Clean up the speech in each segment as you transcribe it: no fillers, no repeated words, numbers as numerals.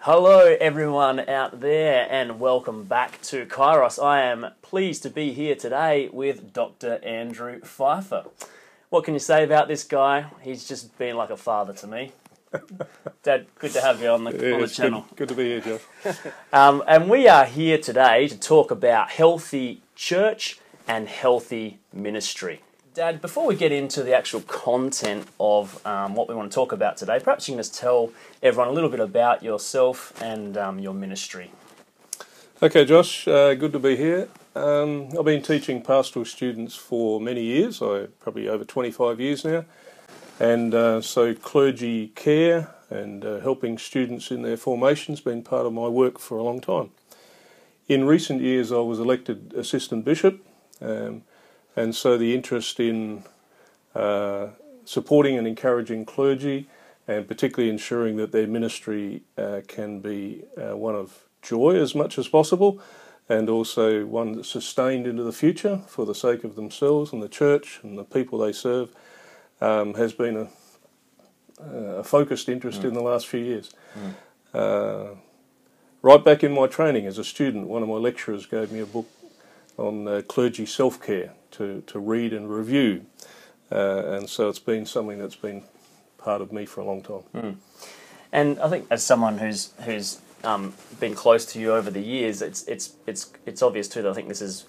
Hello everyone out there and welcome back to Kairos. I am pleased to be here today with Dr. Andrew Pfeiffer. What can you say about this guy? He's just been like a father to me. Dad, good to have you on the channel. Good to be here, Jeff. And we are here today to talk about healthy church and healthy ministry. Dad, before we get into the actual content of what we want to talk about today, perhaps you can just tell everyone a little bit about yourself and your ministry. Okay, Josh, good to be here. I've been teaching pastoral students for many years, probably over 25 years now, and so clergy care and helping students in their formation has been part of my work for a long time. In recent years, I was elected assistant bishop, and so the interest in supporting and encouraging clergy, and particularly ensuring that their ministry can be one of joy as much as possible, and also one that's sustained into the future for the sake of themselves and the church and the people they serve, has been a focused interest in the last few years. Right back in my training as a student, one of my lecturers gave me a book on clergy self-care to read and review, and so it's been something that's been part of me for a long time. And I think as someone who's been close to you over the years, it's obvious too that I think this has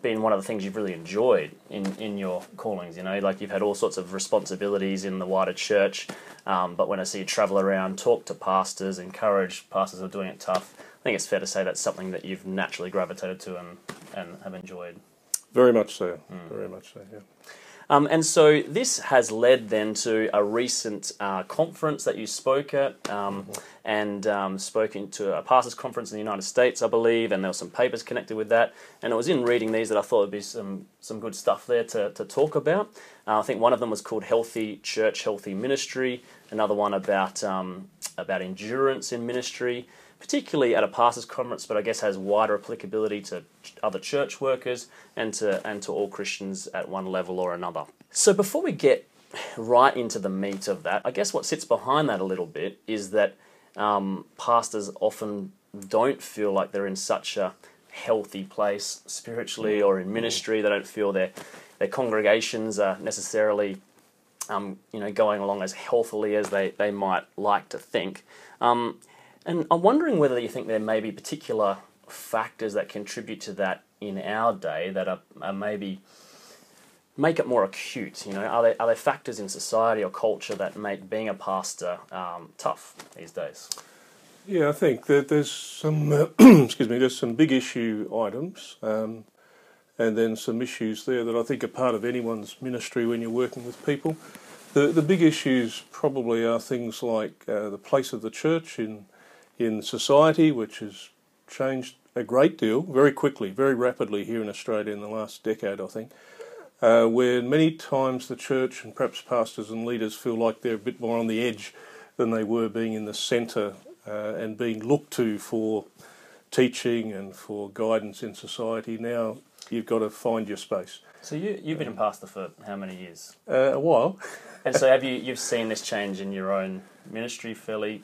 been one of the things you've really enjoyed in your callings. You know, like you've had all sorts of responsibilities in the wider church, but when I see you travel around, talk to pastors, encourage pastors who are doing it tough, I think it's fair to say that's something that you've naturally gravitated to and have enjoyed. Very much so. Very much so. Yeah. And so this has led then to a recent conference that you spoke at, and spoke into a pastors' conference in the United States, I believe, and there were some papers connected with that. And it was in reading these that I thought would be some good stuff there to talk about. I think one of them was called Healthy Church, Healthy Ministry. Another one about endurance in ministry, particularly at a pastors' conference, but I guess has wider applicability to other church workers and to all Christians at one level or another. So before we get right into the meat of that, I guess what sits behind that a little bit is that pastors often don't feel like they're in such a healthy place spiritually or in ministry. They don't feel their congregations are necessarily going along as healthily as they might like to think. And I'm wondering whether you think there may be particular factors that contribute to that in our day that are maybe make it more acute. You know, are there factors in society or culture that make being a pastor tough these days? Yeah, I think that there's some there's some big issue items, and then some issues there that I think are part of anyone's ministry when you're working with people. The big issues probably are things like the place of the church in society, which has changed a great deal, very quickly, very rapidly here in Australia in the last decade, I think, where many times the church and perhaps pastors and leaders feel like they're a bit more on the edge than they were being in the centre and being looked to for teaching and for guidance in society. Now you've got to find your space. So you've been a pastor for how many years? A while. And so you've seen this change in your own ministry fairly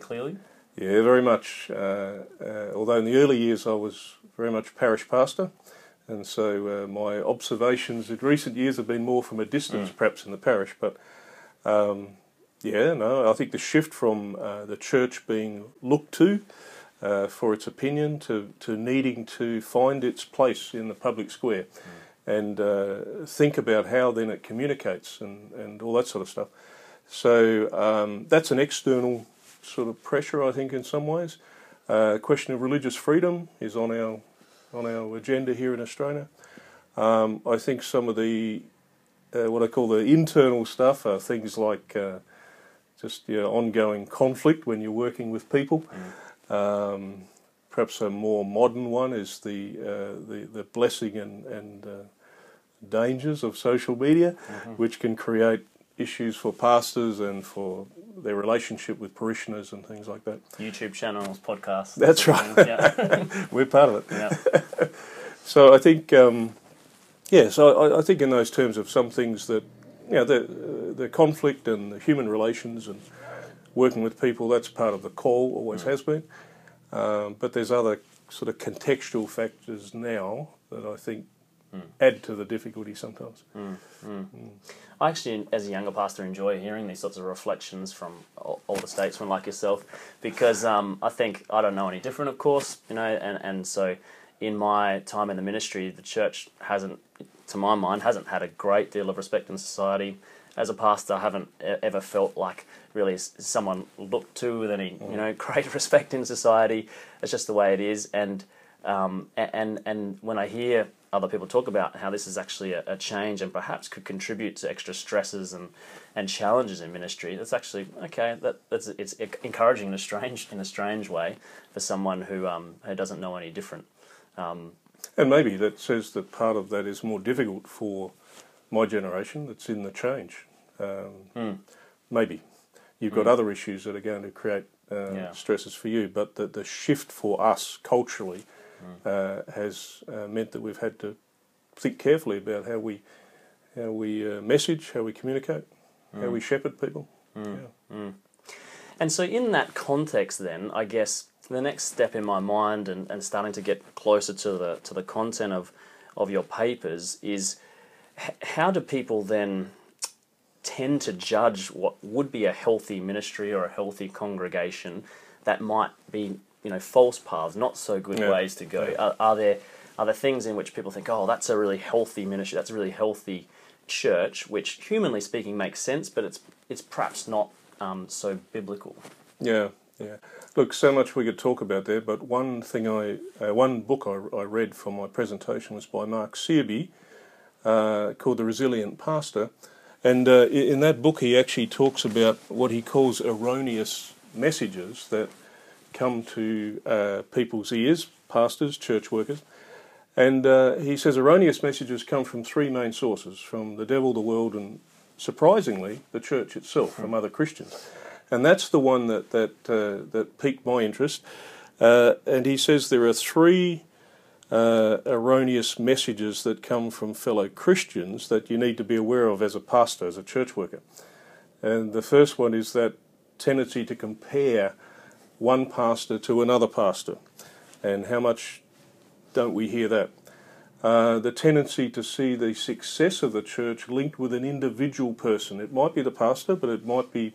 clearly? Yeah, very much. Although in the early years I was very much parish pastor, and so my observations in recent years have been more from a distance, perhaps in the parish. But I think the shift from the church being looked to for its opinion to needing to find its place in the public square and think about how then it communicates and all that sort of stuff. So that's an external sort of pressure, I think, in some ways. Question of religious freedom is on our agenda here in Australia. I think some of the what I call the internal stuff are things like ongoing conflict when you're working with people. Perhaps a more modern one is the blessing and dangers of social media, which can create issues for pastors and for their relationship with parishioners and things like that. YouTube channels, podcasts. That's right. Yeah. We're part of it. Yeah. So I think Yes, I think in those terms of some things that, you know, the conflict and the human relations and working with people, that's part of the call, always has been. But there's other sort of contextual factors now that I think add to the difficulty sometimes. I actually, as a younger pastor, enjoy hearing these sorts of reflections from older statesmen like yourself, because I think I don't know any different, of course, you know, and so in my time in the ministry, the church hasn't, to my mind, hasn't had a great deal of respect in society. As a pastor, I haven't ever felt like really someone looked to with any, you know, great respect in society. It's just the way it is, and when I hear other people talk about how this is actually a change and perhaps could contribute to extra stresses and challenges in ministry, that's actually okay. It's encouraging in a strange way for someone who doesn't know any different. And maybe that says that part of that is more difficult for my generation that's in the change. Maybe. You've got other issues that are going to create stresses for you, but the shift for us culturally has meant that we've had to think carefully about how we message, how we communicate, how we shepherd people. And so in that context then, I guess the next step in my mind and starting to get closer to the content of your papers is how do people then tend to judge what would be a healthy ministry or a healthy congregation that might be, you know, false paths, not so good ways to go. Are there things in which people think, oh, that's a really healthy ministry, that's a really healthy church, which humanly speaking makes sense, but it's perhaps not so biblical. Yeah. Look, so much we could talk about there, but one thing one book I read for my presentation was by Mark Seaby, called The Resilient Pastor, and in that book he actually talks about what he calls erroneous messages that come to people's ears, pastors, church workers, and he says erroneous messages come from three main sources: from the devil, the world, and surprisingly the church itself, from other Christians. And that's the one that piqued my interest. And he says there are three erroneous messages that come from fellow Christians that you need to be aware of as a pastor, as a church worker. And the first one is that tendency to compare one pastor to another pastor, and how much don't we hear that? The tendency to see the success of the church linked with an individual person. It might be the pastor, but it might be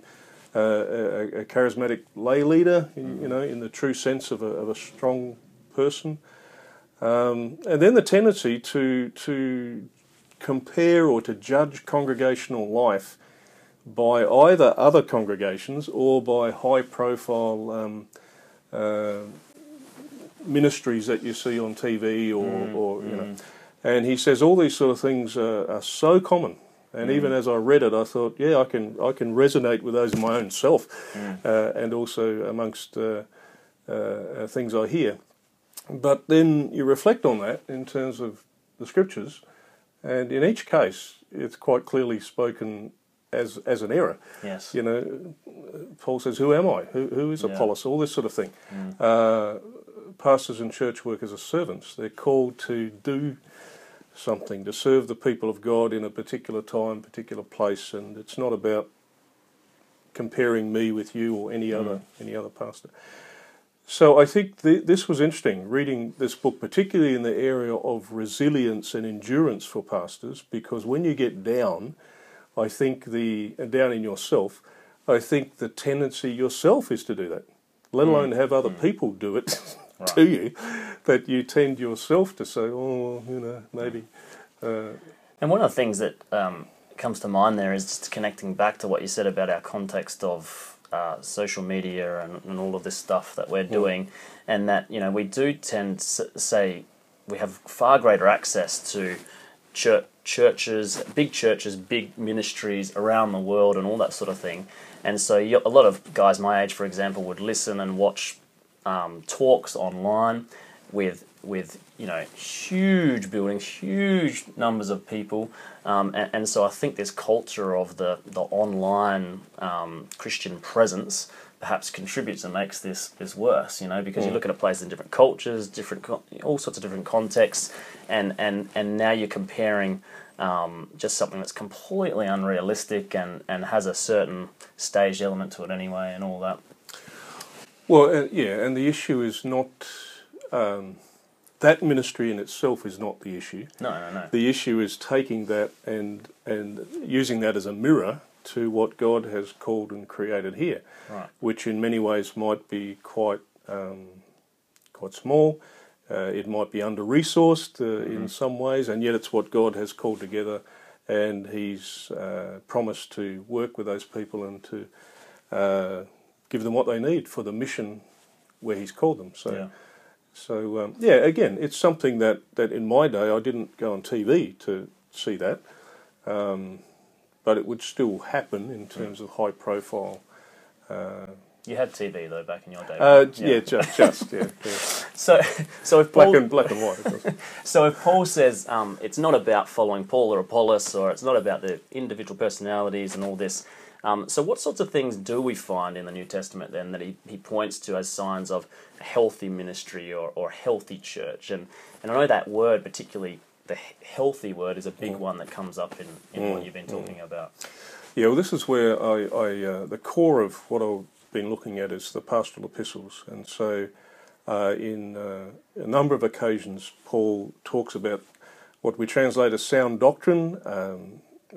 a charismatic lay leader, you know, in the true sense of a strong person. And then the tendency to compare or to judge congregational life by either other congregations or by high-profile ministries that you see on TV or you know. And he says all these sort of things are so common. And even as I read it, I thought, yeah, I can resonate with those in my own self, and also amongst things I hear. But then you reflect on that in terms of the Scriptures, and in each case, it's quite clearly spoken as an error. Yes. You know, Paul says, who am I? Who is Apollos? All this sort of thing. Pastors and church workers are servants. They're called to do something, to serve the people of God in a particular time, particular place, and it's not about comparing me with you or any other pastor. So I think this was interesting, reading this book, particularly in the area of resilience and endurance for pastors, because when you get down, I think down in yourself, I think the tendency yourself is to do that, let alone have other people do it to you, that you tend yourself to say, oh, you know, maybe. And one of the things that comes to mind there is just connecting back to what you said about our context of social media and all of this stuff that we're doing, and that, you know, we do tend to say we have far greater access to churches, big churches, big ministries around the world and all that sort of thing. And so a lot of guys my age, for example, would listen and watch talks online with you know, huge buildings, huge numbers of people, and so I think this culture of the online Christian presence perhaps contributes and makes this worse, you know, because you look at a place in different cultures, all sorts of different contexts, and now you're comparing just something that's completely unrealistic and has a certain staged element to it anyway, and all that. Well, yeah, and the issue is not that ministry in itself is not the issue. No, no, no. The issue is taking that and using that as a mirror to what God has called and created here, right, which in many ways might be quite quite small. It might be under-resourced in some ways, and yet it's what God has called together, and He's promised to work with those people and to give them what they need for the mission where He's called them. So, yeah, so yeah, again, it's something that, in my day I didn't go on TV to see that, but it would still happen in terms of high-profile. You had TV though back in your day. Yeah, yeah, just yeah, yeah. So if Paul, black and white. So if Paul says it's not about following Paul or Apollos, or it's not about the individual personalities and all this. So what sorts of things do we find in the New Testament then that he points to as signs of healthy ministry or healthy church? And I know that word, particularly the healthy word, is a big one that comes up in what you've been talking about. Yeah, well, this is where I the core of what I'll been looking at is the pastoral epistles, and so in a number of occasions Paul talks about what we translate as sound doctrine,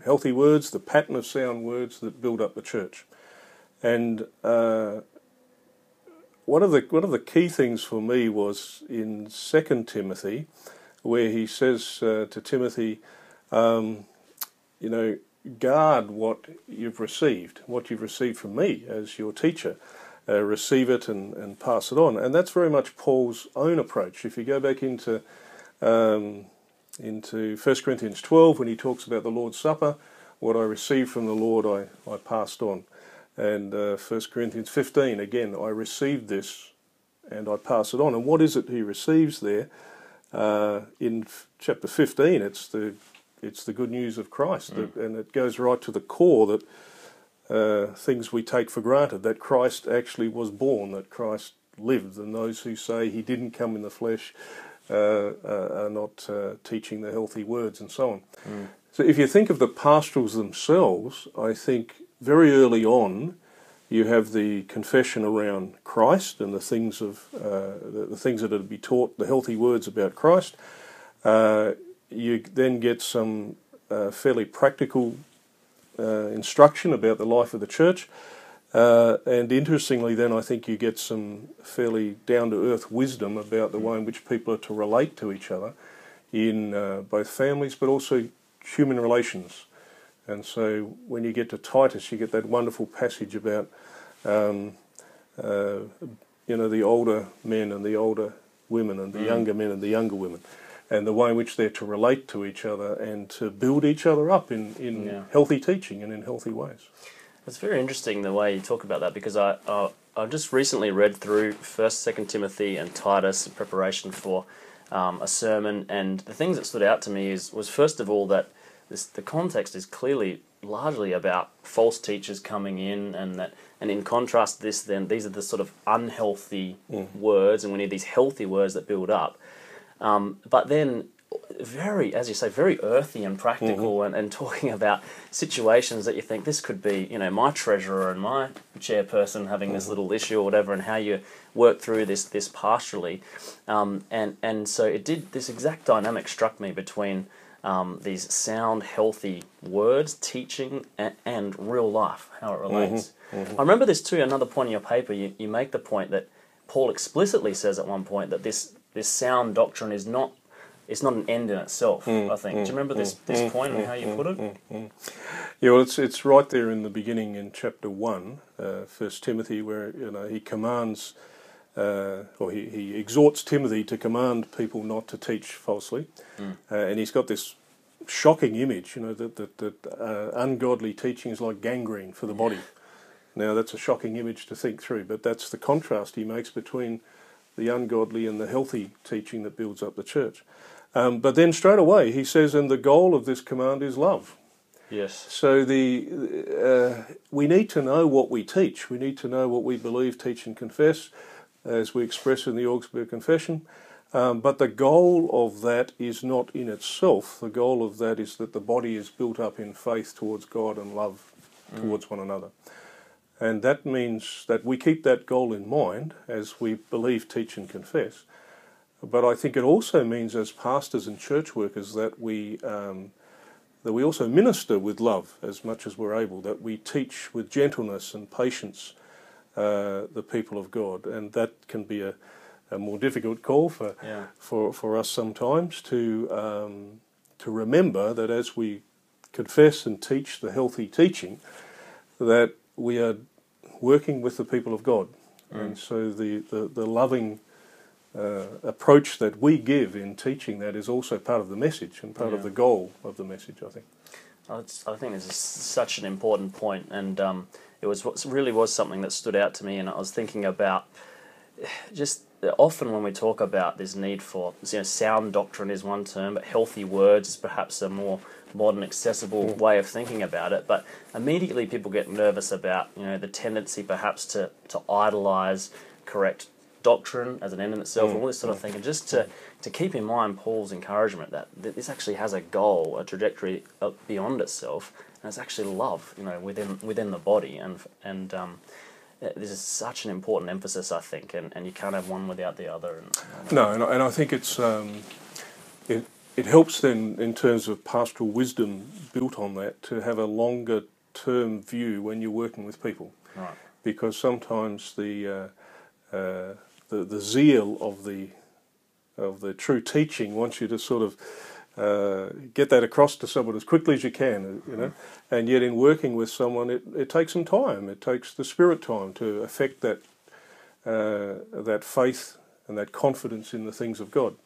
healthy words, the pattern of sound words that build up the church. And one of the key things for me was in 2 Timothy, where he says to Timothy, you know, guard what you've received from me as your teacher. Receive it and pass it on. And that's very much Paul's own approach. If you go back into 1 Corinthians 12, when he talks about the Lord's Supper, what I received from the Lord I passed on. And 1 Corinthians 15, again, I received this and I pass it on. And what is it he receives there? In chapter 15, it's the good news of Christ, and it goes right to the core that things we take for granted, that Christ actually was born, that Christ lived, and those who say he didn't come in the flesh are not teaching the healthy words and so on. Mm. So if you think of the pastorals themselves, I think very early on you have the confession around Christ and the things that are to be taught, the healthy words about Christ. You then get some fairly practical instruction about the life of the church. And interestingly then I think you get some fairly down-to-earth wisdom about the way in which people are to relate to each other in both families but also human relations. And so when you get to Titus, you get that wonderful passage about you know, the older men and the older women and the younger men and the younger women, and the way in which they're to relate to each other and to build each other up in healthy teaching and in healthy ways. It's very interesting the way you talk about that, because I just recently read through 1st, 2nd Timothy and Titus in preparation for a sermon, and the things that stood out to me was first of all that the context is clearly largely about false teachers coming in, and in contrast to this then these are the sort of unhealthy words, and we need these healthy words that build up. But then very, as you say, very earthy and practical, and talking about situations that you think this could be, you know, my treasurer and my chairperson having this little issue or whatever, and how you work through this pastorally. And so it did, this exact dynamic struck me between these sound, healthy words, teaching, and real life, how it relates. I remember this too, another point in your paper, you make the point that Paul explicitly says at one point that this sound doctrine is not an end in itself, I think. Do you remember this point and how you put it? Yeah, well, it's right there in the beginning in chapter 1, 1 Timothy, where, you know, he commands, or he exhorts Timothy to command people not to teach falsely. And he's got this shocking image, you know, that ungodly teaching is like gangrene for the body. Now, that's a shocking image to think through, but that's the contrast he makes between the ungodly and the healthy teaching that builds up the church. But then straight away he says, and the goal of this command is love. Yes. So we need to know what we teach. We need to know what we believe, teach and confess, as we express in the Augsburg Confession. But the goal of that is not in itself. The goal of that is that the body is built up in faith towards God and love towards one another. And that means that we keep that goal in mind as we believe, teach and confess. But I think it also means as pastors and church workers that we also minister with love as much as we're able, that we teach with gentleness and patience the people of God. And that can be a more difficult call for us sometimes to remember that as we confess and teach the healthy teaching, that we are working with the people of God. And so the loving approach that we give in teaching that is also part of the message and part of the goal of the message, I think. I think this is such an important point, and it was what really was something that stood out to me, and I was thinking about just often when we talk about this need for, you know, sound doctrine is one term, but healthy words is perhaps a more modern, accessible way of thinking about it. But immediately people get nervous about, you know, the tendency perhaps to idolize correct doctrine as an end in itself, and all this sort of thing. And just to keep in mind Paul's encouragement that this actually has a goal, a trajectory beyond itself, and it's actually love, you know, within the body. And this is such an important emphasis, I think, and you can't have one without the other. And I think it's it helps then in terms of pastoral wisdom built on that to have a longer term view when you're working with people, right? Because sometimes the zeal of the true teaching wants you to sort of get that across to someone as quickly as you can, you know. And yet, in working with someone, it takes some time. It takes the Spirit time to affect that that faith and that confidence in the things of God.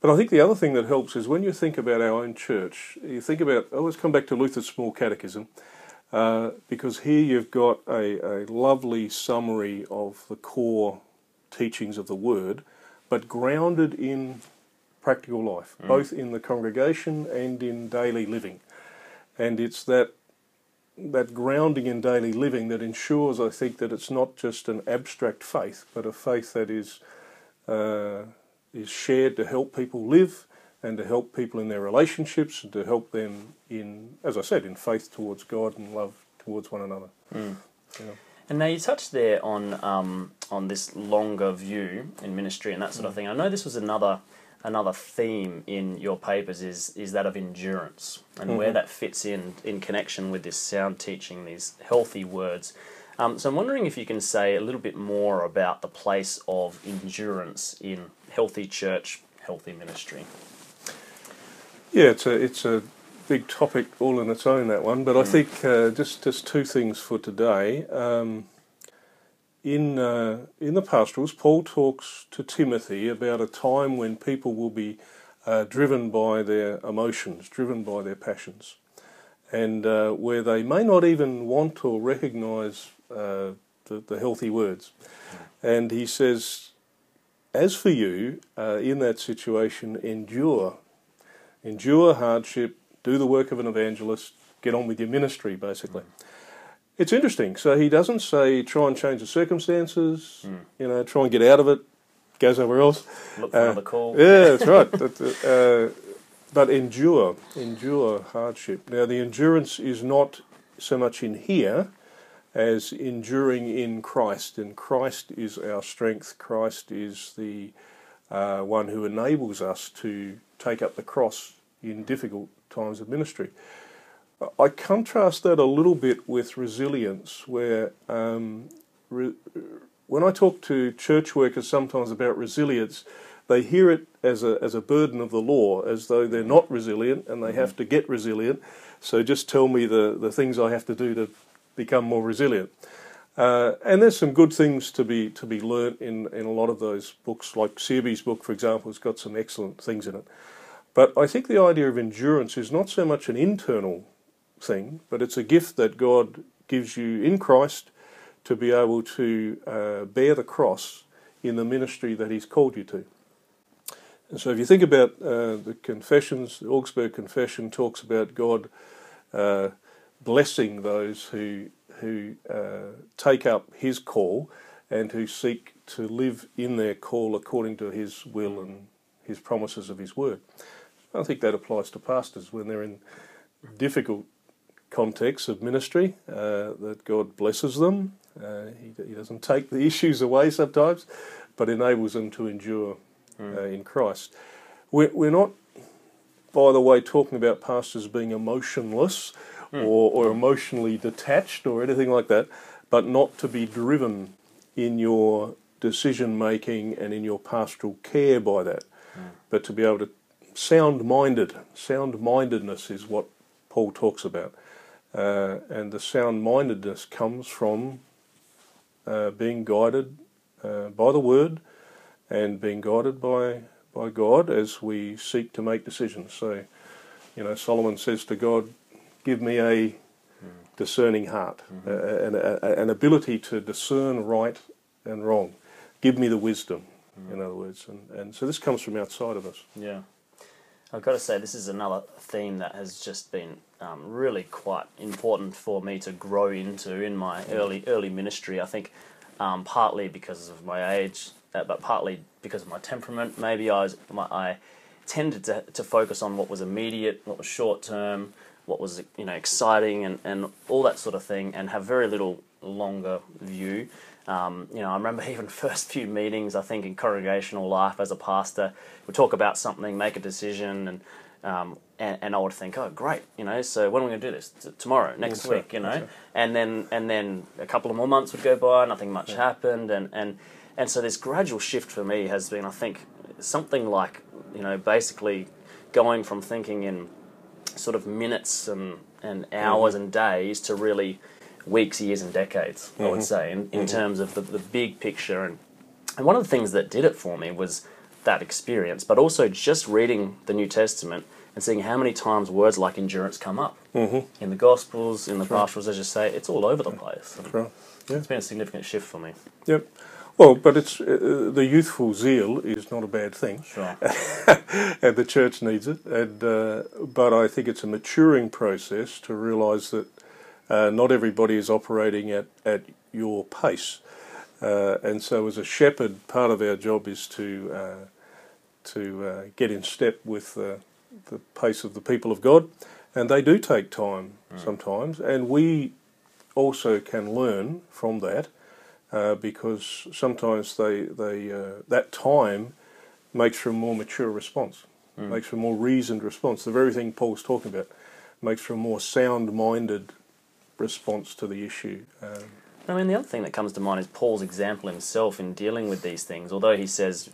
But I think the other thing that helps is when you think about our own church, you think about. I always come back to Luther's Small Catechism. Because here you've got a lovely summary of the core teachings of the Word, but grounded in practical life, both in the congregation and in daily living. And it's that grounding in daily living that ensures, I think, that it's not just an abstract faith, but a faith that is shared to help people live, and to help people in their relationships, and to help them in, as I said, in faith towards God and love towards one another. Yeah. And now you touched there on this longer view in ministry and that sort of thing. I know this was another theme in your papers is that of endurance and where that fits in connection with this sound teaching, these healthy words. So I'm wondering if you can say a little bit more about the place of endurance in healthy church, healthy ministry. Yeah, it's a big topic all on its own, that one. But I think just two things for today. In the pastorals, Paul talks to Timothy about a time when people will be driven by their emotions, driven by their passions, and where they may not even want or recognise the healthy words. And he says, as for you, in that situation, endure. Endure hardship, do the work of an evangelist, get on with your ministry, basically. It's interesting. So he doesn't say try and change the circumstances, you know, try and get out of it, go somewhere else. Look for another call. Yeah, that's right. But endure hardship. Now, the endurance is not so much in here as enduring in Christ. And Christ is our strength. Christ is the one who enables us to take up the cross in difficult times of ministry. I contrast that a little bit with resilience, where when I talk to church workers sometimes about resilience, they hear it as a burden of the law, as though they're not resilient and they have to get resilient. So just tell me the things I have to do to become more resilient. And there's some good things to be learnt in a lot of those books, like Seaby's book, for example, has got some excellent things in it. But I think the idea of endurance is not so much an internal thing, but it's a gift that God gives you in Christ to be able to bear the cross in the ministry that He's called you to. And so if you think about the confessions, the Augsburg Confession talks about God blessing those who take up His call and who seek to live in their call according to his will and his promises of his word. I think that applies to pastors when they're in difficult contexts of ministry, that God blesses them. He doesn't take the issues away sometimes, but enables them to endure in Christ. We're not, by the way, talking about pastors being emotionless or emotionally detached or anything like that, but not to be driven in your decision-making and in your pastoral care by that, but to be able to sound-mindedness is what Paul talks about, and the sound-mindedness comes from being guided by the Word and being guided by God as we seek to make decisions. So, you know, Solomon says to God, "Give me a discerning heart, an ability to discern right and wrong. Give me the wisdom," in other words, and so this comes from outside of us. Yeah. I've got to say, this is another theme that has just been really quite important for me to grow into in my early ministry. I think partly because of my age, but partly because of my temperament. Maybe I tended to focus on what was immediate, what was short term, what was exciting, and all that sort of thing, and have very little longer view. I remember even first few meetings, I think in congregational life as a pastor, we talk about something, make a decision, and I would think, oh great, so when are we going to do this? Tomorrow, next week, Right. And then a couple of more months would go by, nothing much happened, and so this gradual shift for me has been, I think, something like, basically going from thinking in sort of minutes and hours and days to really weeks, years and decades, I would say, in terms of the big picture. And one of the things that did it for me was that experience, but also just reading the New Testament and seeing how many times words like endurance come up. In the Gospels, in the pastorals, as you say, it's all over the place. Right. Yeah. It's been a significant shift for me. Yep. Well, but it's the youthful zeal is not a bad thing. Sure. And the church needs it. And but I think it's a maturing process to realise that not everybody is operating at your pace, and so as a shepherd, part of our job is to get in step with the pace of the people of God, and they do take time sometimes, and we also can learn from that, because sometimes they that time makes for a more mature response, makes for a more reasoned response. The very thing Paul's talking about makes for a more sound-minded response to the issue. I mean, the other thing that comes to mind is Paul's example himself in dealing with these things. Although he says,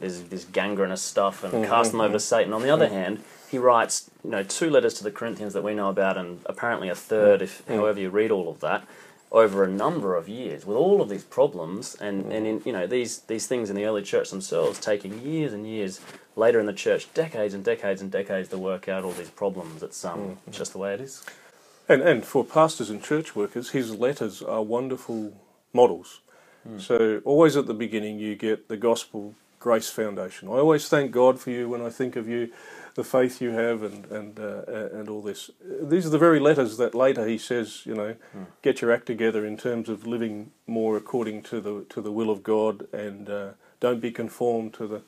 there's this gangrenous stuff and cast them over to Satan. On the other hand, he writes, 2 letters to the Corinthians that we know about, and apparently a third, however you read all of that, over a number of years with all of these problems and in, these things in the early church themselves taking years and years later in the church, decades and decades and decades to work out all these problems. It's just the way it is. And for pastors and church workers, his letters are wonderful models. So always at the beginning you get the gospel grace foundation. I always thank God for you when I think of you, the faith you have, and all this. These are the very letters that later he says, get your act together in terms of living more according to the will of God, and don't be conformed to the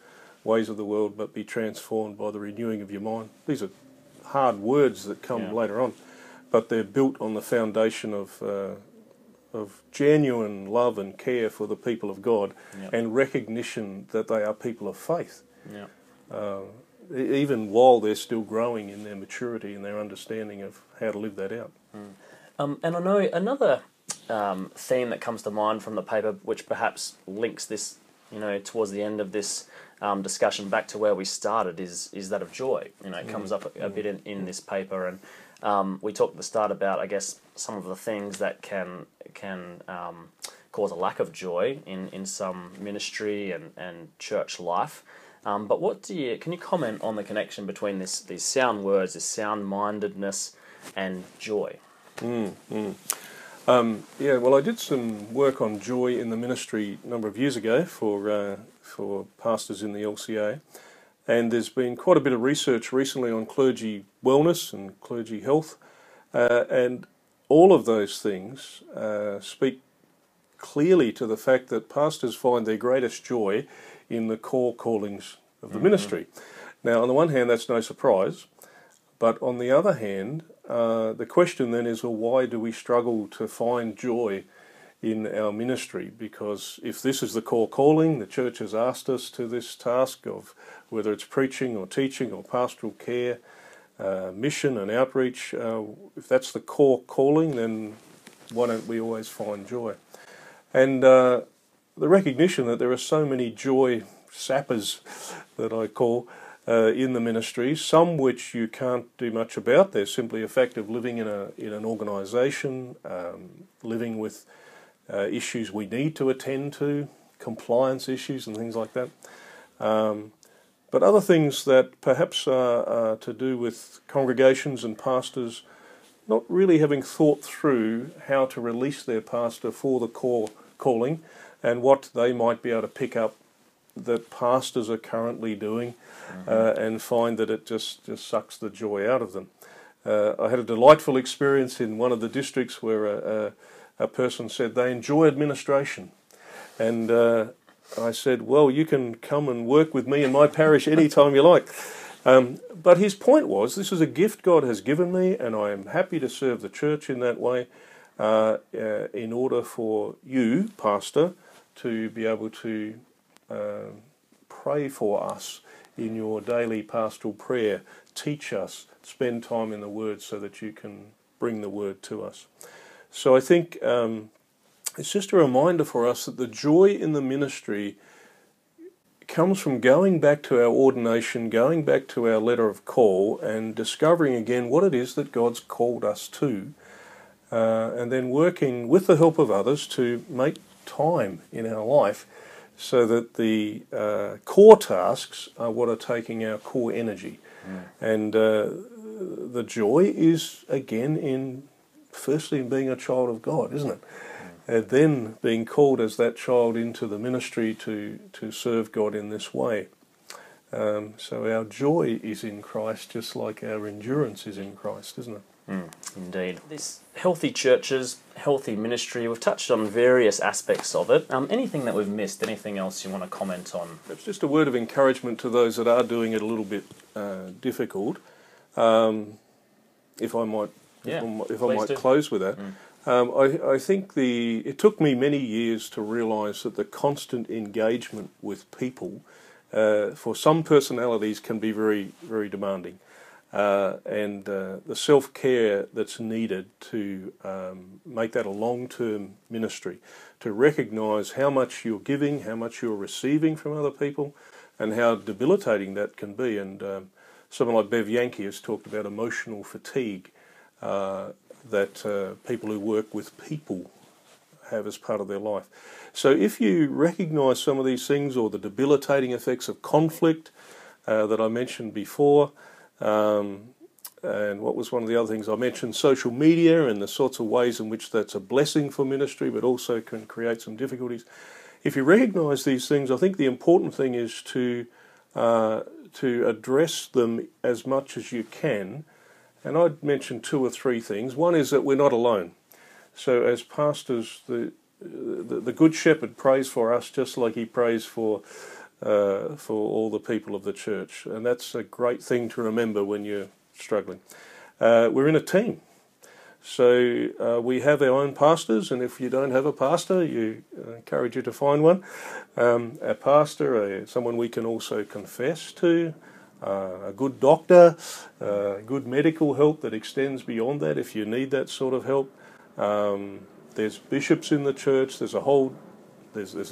ways of the world, but be transformed by the renewing of your mind. These are hard words that come later on. But they're built on the foundation of genuine love and care for the people of God, and recognition that they are people of faith. Yep. Even while they're still growing in their maturity and their understanding of how to live that out. And I know another theme that comes to mind from the paper, which perhaps links this, towards the end of this discussion back to where we started, is that of joy. It comes up a bit in this paper. And we talked at the start about, I guess, some of the things that can cause a lack of joy in some ministry and church life. But can you comment on the connection between these sound words, this sound-mindedness, and joy? Well, I did some work on joy in the ministry a number of years ago for pastors in the LCA. And there's been quite a bit of research recently on clergy wellness and clergy health, and all of those things speak clearly to the fact that pastors find their greatest joy in the core callings of the ministry. Now, on the one hand, that's no surprise, but on the other hand, the question then is, well, why do we struggle to find joy in our ministry? Because if this is the core calling, the church has asked us to this task of whether it's preaching or teaching or pastoral care, mission and outreach, if that's the core calling, then why don't we always find joy? And the recognition that there are so many joy sappers that I call in the ministry, some which you can't do much about. They're simply a fact of living in an organisation, living with issues we need to attend to, compliance issues and things like that. But other things that perhaps are to do with congregations and pastors not really having thought through how to release their pastor for the core calling and what they might be able to pick up that pastors are currently doing and find that it just sucks the joy out of them. I had a delightful experience in one of the districts where a person said they enjoy administration. And I said, well, you can come and work with me in my parish any time you like. But his point was, this is a gift God has given me, and I am happy to serve the church in that way in order for you, pastor, to be able to pray for us in your daily pastoral prayer. Teach us, spend time in the Word so that you can bring the Word to us. So I think it's just a reminder for us that the joy in the ministry comes from going back to our ordination, going back to our letter of call, and discovering again what it is that God's called us to, and then working with the help of others to make time in our life so that the core tasks are what are taking our core energy. And the joy is, again, firstly in being a child of God, isn't it? And then being called as that child into the ministry to serve God in this way. So our joy is in Christ, just like our endurance is in Christ, isn't it? Indeed. This healthy churches, healthy ministry, we've touched on various aspects of it. Anything that we've missed, anything else you want to comment on? It's just a word of encouragement to those that are doing it a little bit difficult. If I might close with that. I think it took me many years to realise that the constant engagement with people for some personalities can be very, very demanding. And the self-care that's needed to make that a long-term ministry, to recognise how much you're giving, how much you're receiving from other people, and how debilitating that can be. And someone like Bev Yankee has talked about emotional fatigue that people who work with people have as part of their life. So if you recognise some of these things, or the debilitating effects of conflict that I mentioned before, and what was one of the other things I mentioned, social media and the sorts of ways in which that's a blessing for ministry but also can create some difficulties. If you recognise these things, I think the important thing is to address them as much as you can. And I'd mention two or three things. One is that we're not alone. So as pastors, the Good Shepherd prays for us just like he prays for all the people of the church. And that's a great thing to remember when you're struggling. We're in a team. So we have our own pastors, and if you don't have a pastor, I encourage you to find one. A pastor, someone we can also confess to. A good doctor, good medical help that extends beyond that if you need that sort of help. There's bishops in the church, there's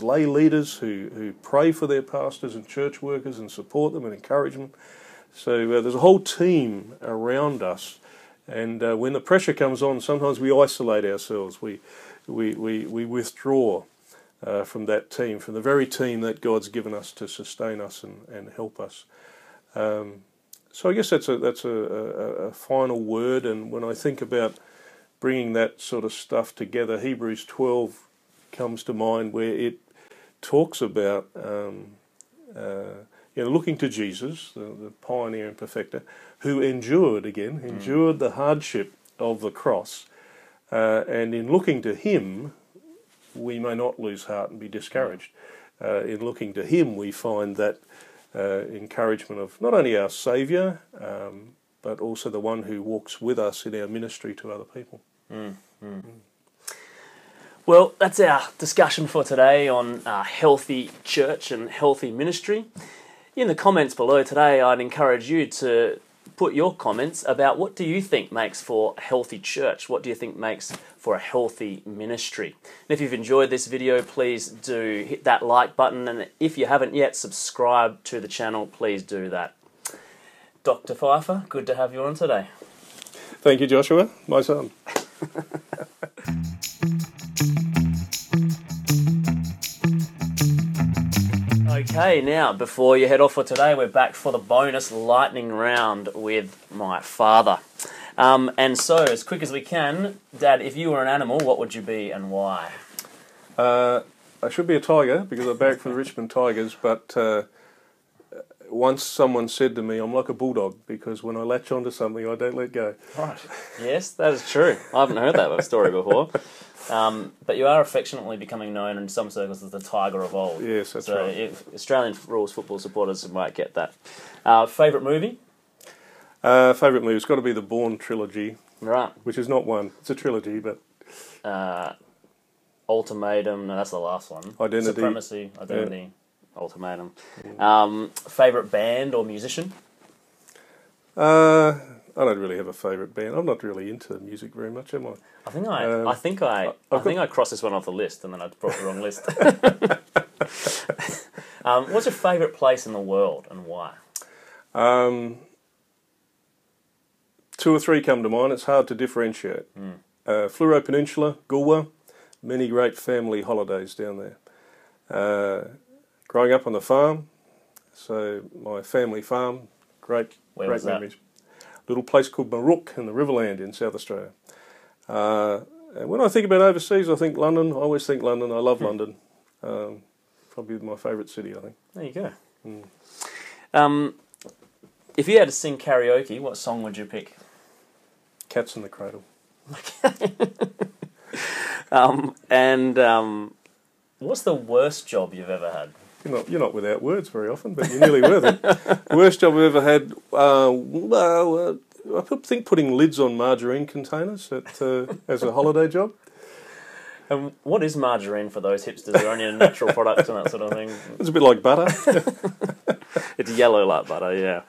lay leaders who pray for their pastors and church workers and support them and encourage them. So there's a whole team around us, and when the pressure comes on, sometimes we isolate ourselves, we withdraw from that team, from the very team that God's given us to sustain us and help us. So I guess that's a final word, and when I think about bringing that sort of stuff together, Hebrews 12 comes to mind, where it talks about looking to Jesus, the pioneer and perfecter, who endured the hardship of the cross, and in looking to him, we may not lose heart and be discouraged. In looking to him, we find that encouragement of not only our Saviour, but also the one who walks with us in our ministry to other people. Well, that's our discussion for today on healthy church and healthy ministry. In the comments below today, I'd encourage you to put your comments about what do you think makes for a healthy church? What do you think makes for a healthy ministry? And if you've enjoyed this video, please do hit that like button. And if you haven't yet subscribed to the channel, please do that. Dr. Pfeiffer, good to have you on today. Thank you, Joshua, my son. Okay, now, before you head off for today, we're back for the bonus lightning round with my father. And so, as quick as we can, Dad, if you were an animal, what would you be and why? I should be a tiger, because I bagged for the Richmond Tigers, but once someone said to me, I'm like a bulldog, because when I latch onto something, I don't let go. Right. Yes, that is true. I haven't heard that story before. But you are affectionately becoming known in some circles as the Tiger of old. Yes, that's so right. If Australian rules football supporters might get that. Favourite movie? Favourite movie has got to be the Bourne trilogy. Right. Which is not one. It's a trilogy, but... Ultimatum. No, that's the last one. Identity. Supremacy. Identity. Yeah. Ultimatum. Favourite band or musician? I don't really have a favourite band. I'm not really into music very much, am I? I think I crossed this one off the list, and then I brought the wrong list. What's your favourite place in the world, and why? Two or three come to mind. It's hard to differentiate. Fleurieu Peninsula, Goulwa, many great family holidays down there. Growing up on the farm, so my family farm, great memories. Little place called Marook in the Riverland in South Australia. And when I think about overseas, I think London. I always think London. I love London. Probably my favourite city, I think. There you go. If you had to sing karaoke, what song would you pick? Cats in the Cradle. What's the worst job you've ever had? You're not without words very often, but you're nearly worth it. Worst job I've ever had, I think putting lids on margarine containers as a holiday job. And what is margarine for those hipsters who are only in natural products and that sort of thing? It's a bit like butter. It's yellow like butter, yeah.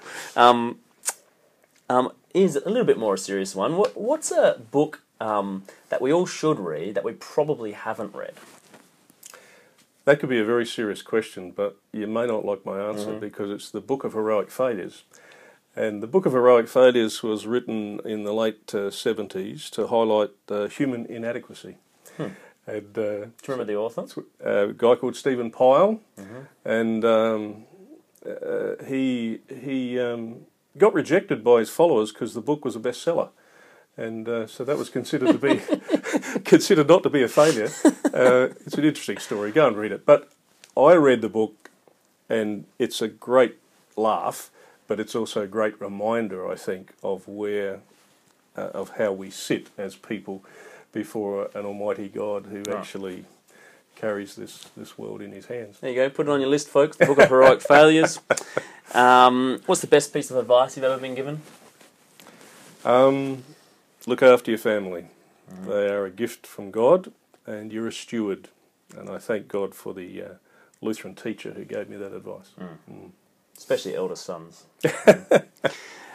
Here's a little bit more a serious one. What's a book that we all should read that we probably haven't read? That could be a very serious question, but you may not like my answer because it's the Book of Heroic Failures. And the Book of Heroic Failures was written in the late 70s to highlight human inadequacy. And, do you remember the author? A guy called Stephen Pile. And he got rejected by his followers because the book was a bestseller. And so that was considered to be considered not to be a failure. It's an interesting story. Go and read it. But I read the book, and it's a great laugh, but it's also a great reminder, I think, of where, of how we sit as people before an Almighty God who actually carries this world in His hands. There you go. Put it on your list, folks. The Book of Heroic Failures. What's the best piece of advice you've ever been given? Look after your family. They are a gift from God, and you're a steward. And I thank God for the Lutheran teacher who gave me that advice. Especially elder sons. If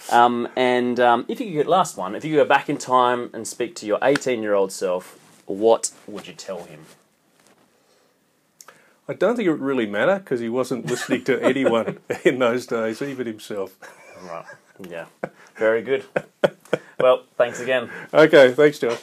you could get last one, if you could go back in time and speak to your 18-year-old self, what would you tell him? I don't think it would really matter because he wasn't listening to anyone in those days, even himself. Right. Yeah. Very good. Well, thanks again. Okay, thanks, Josh.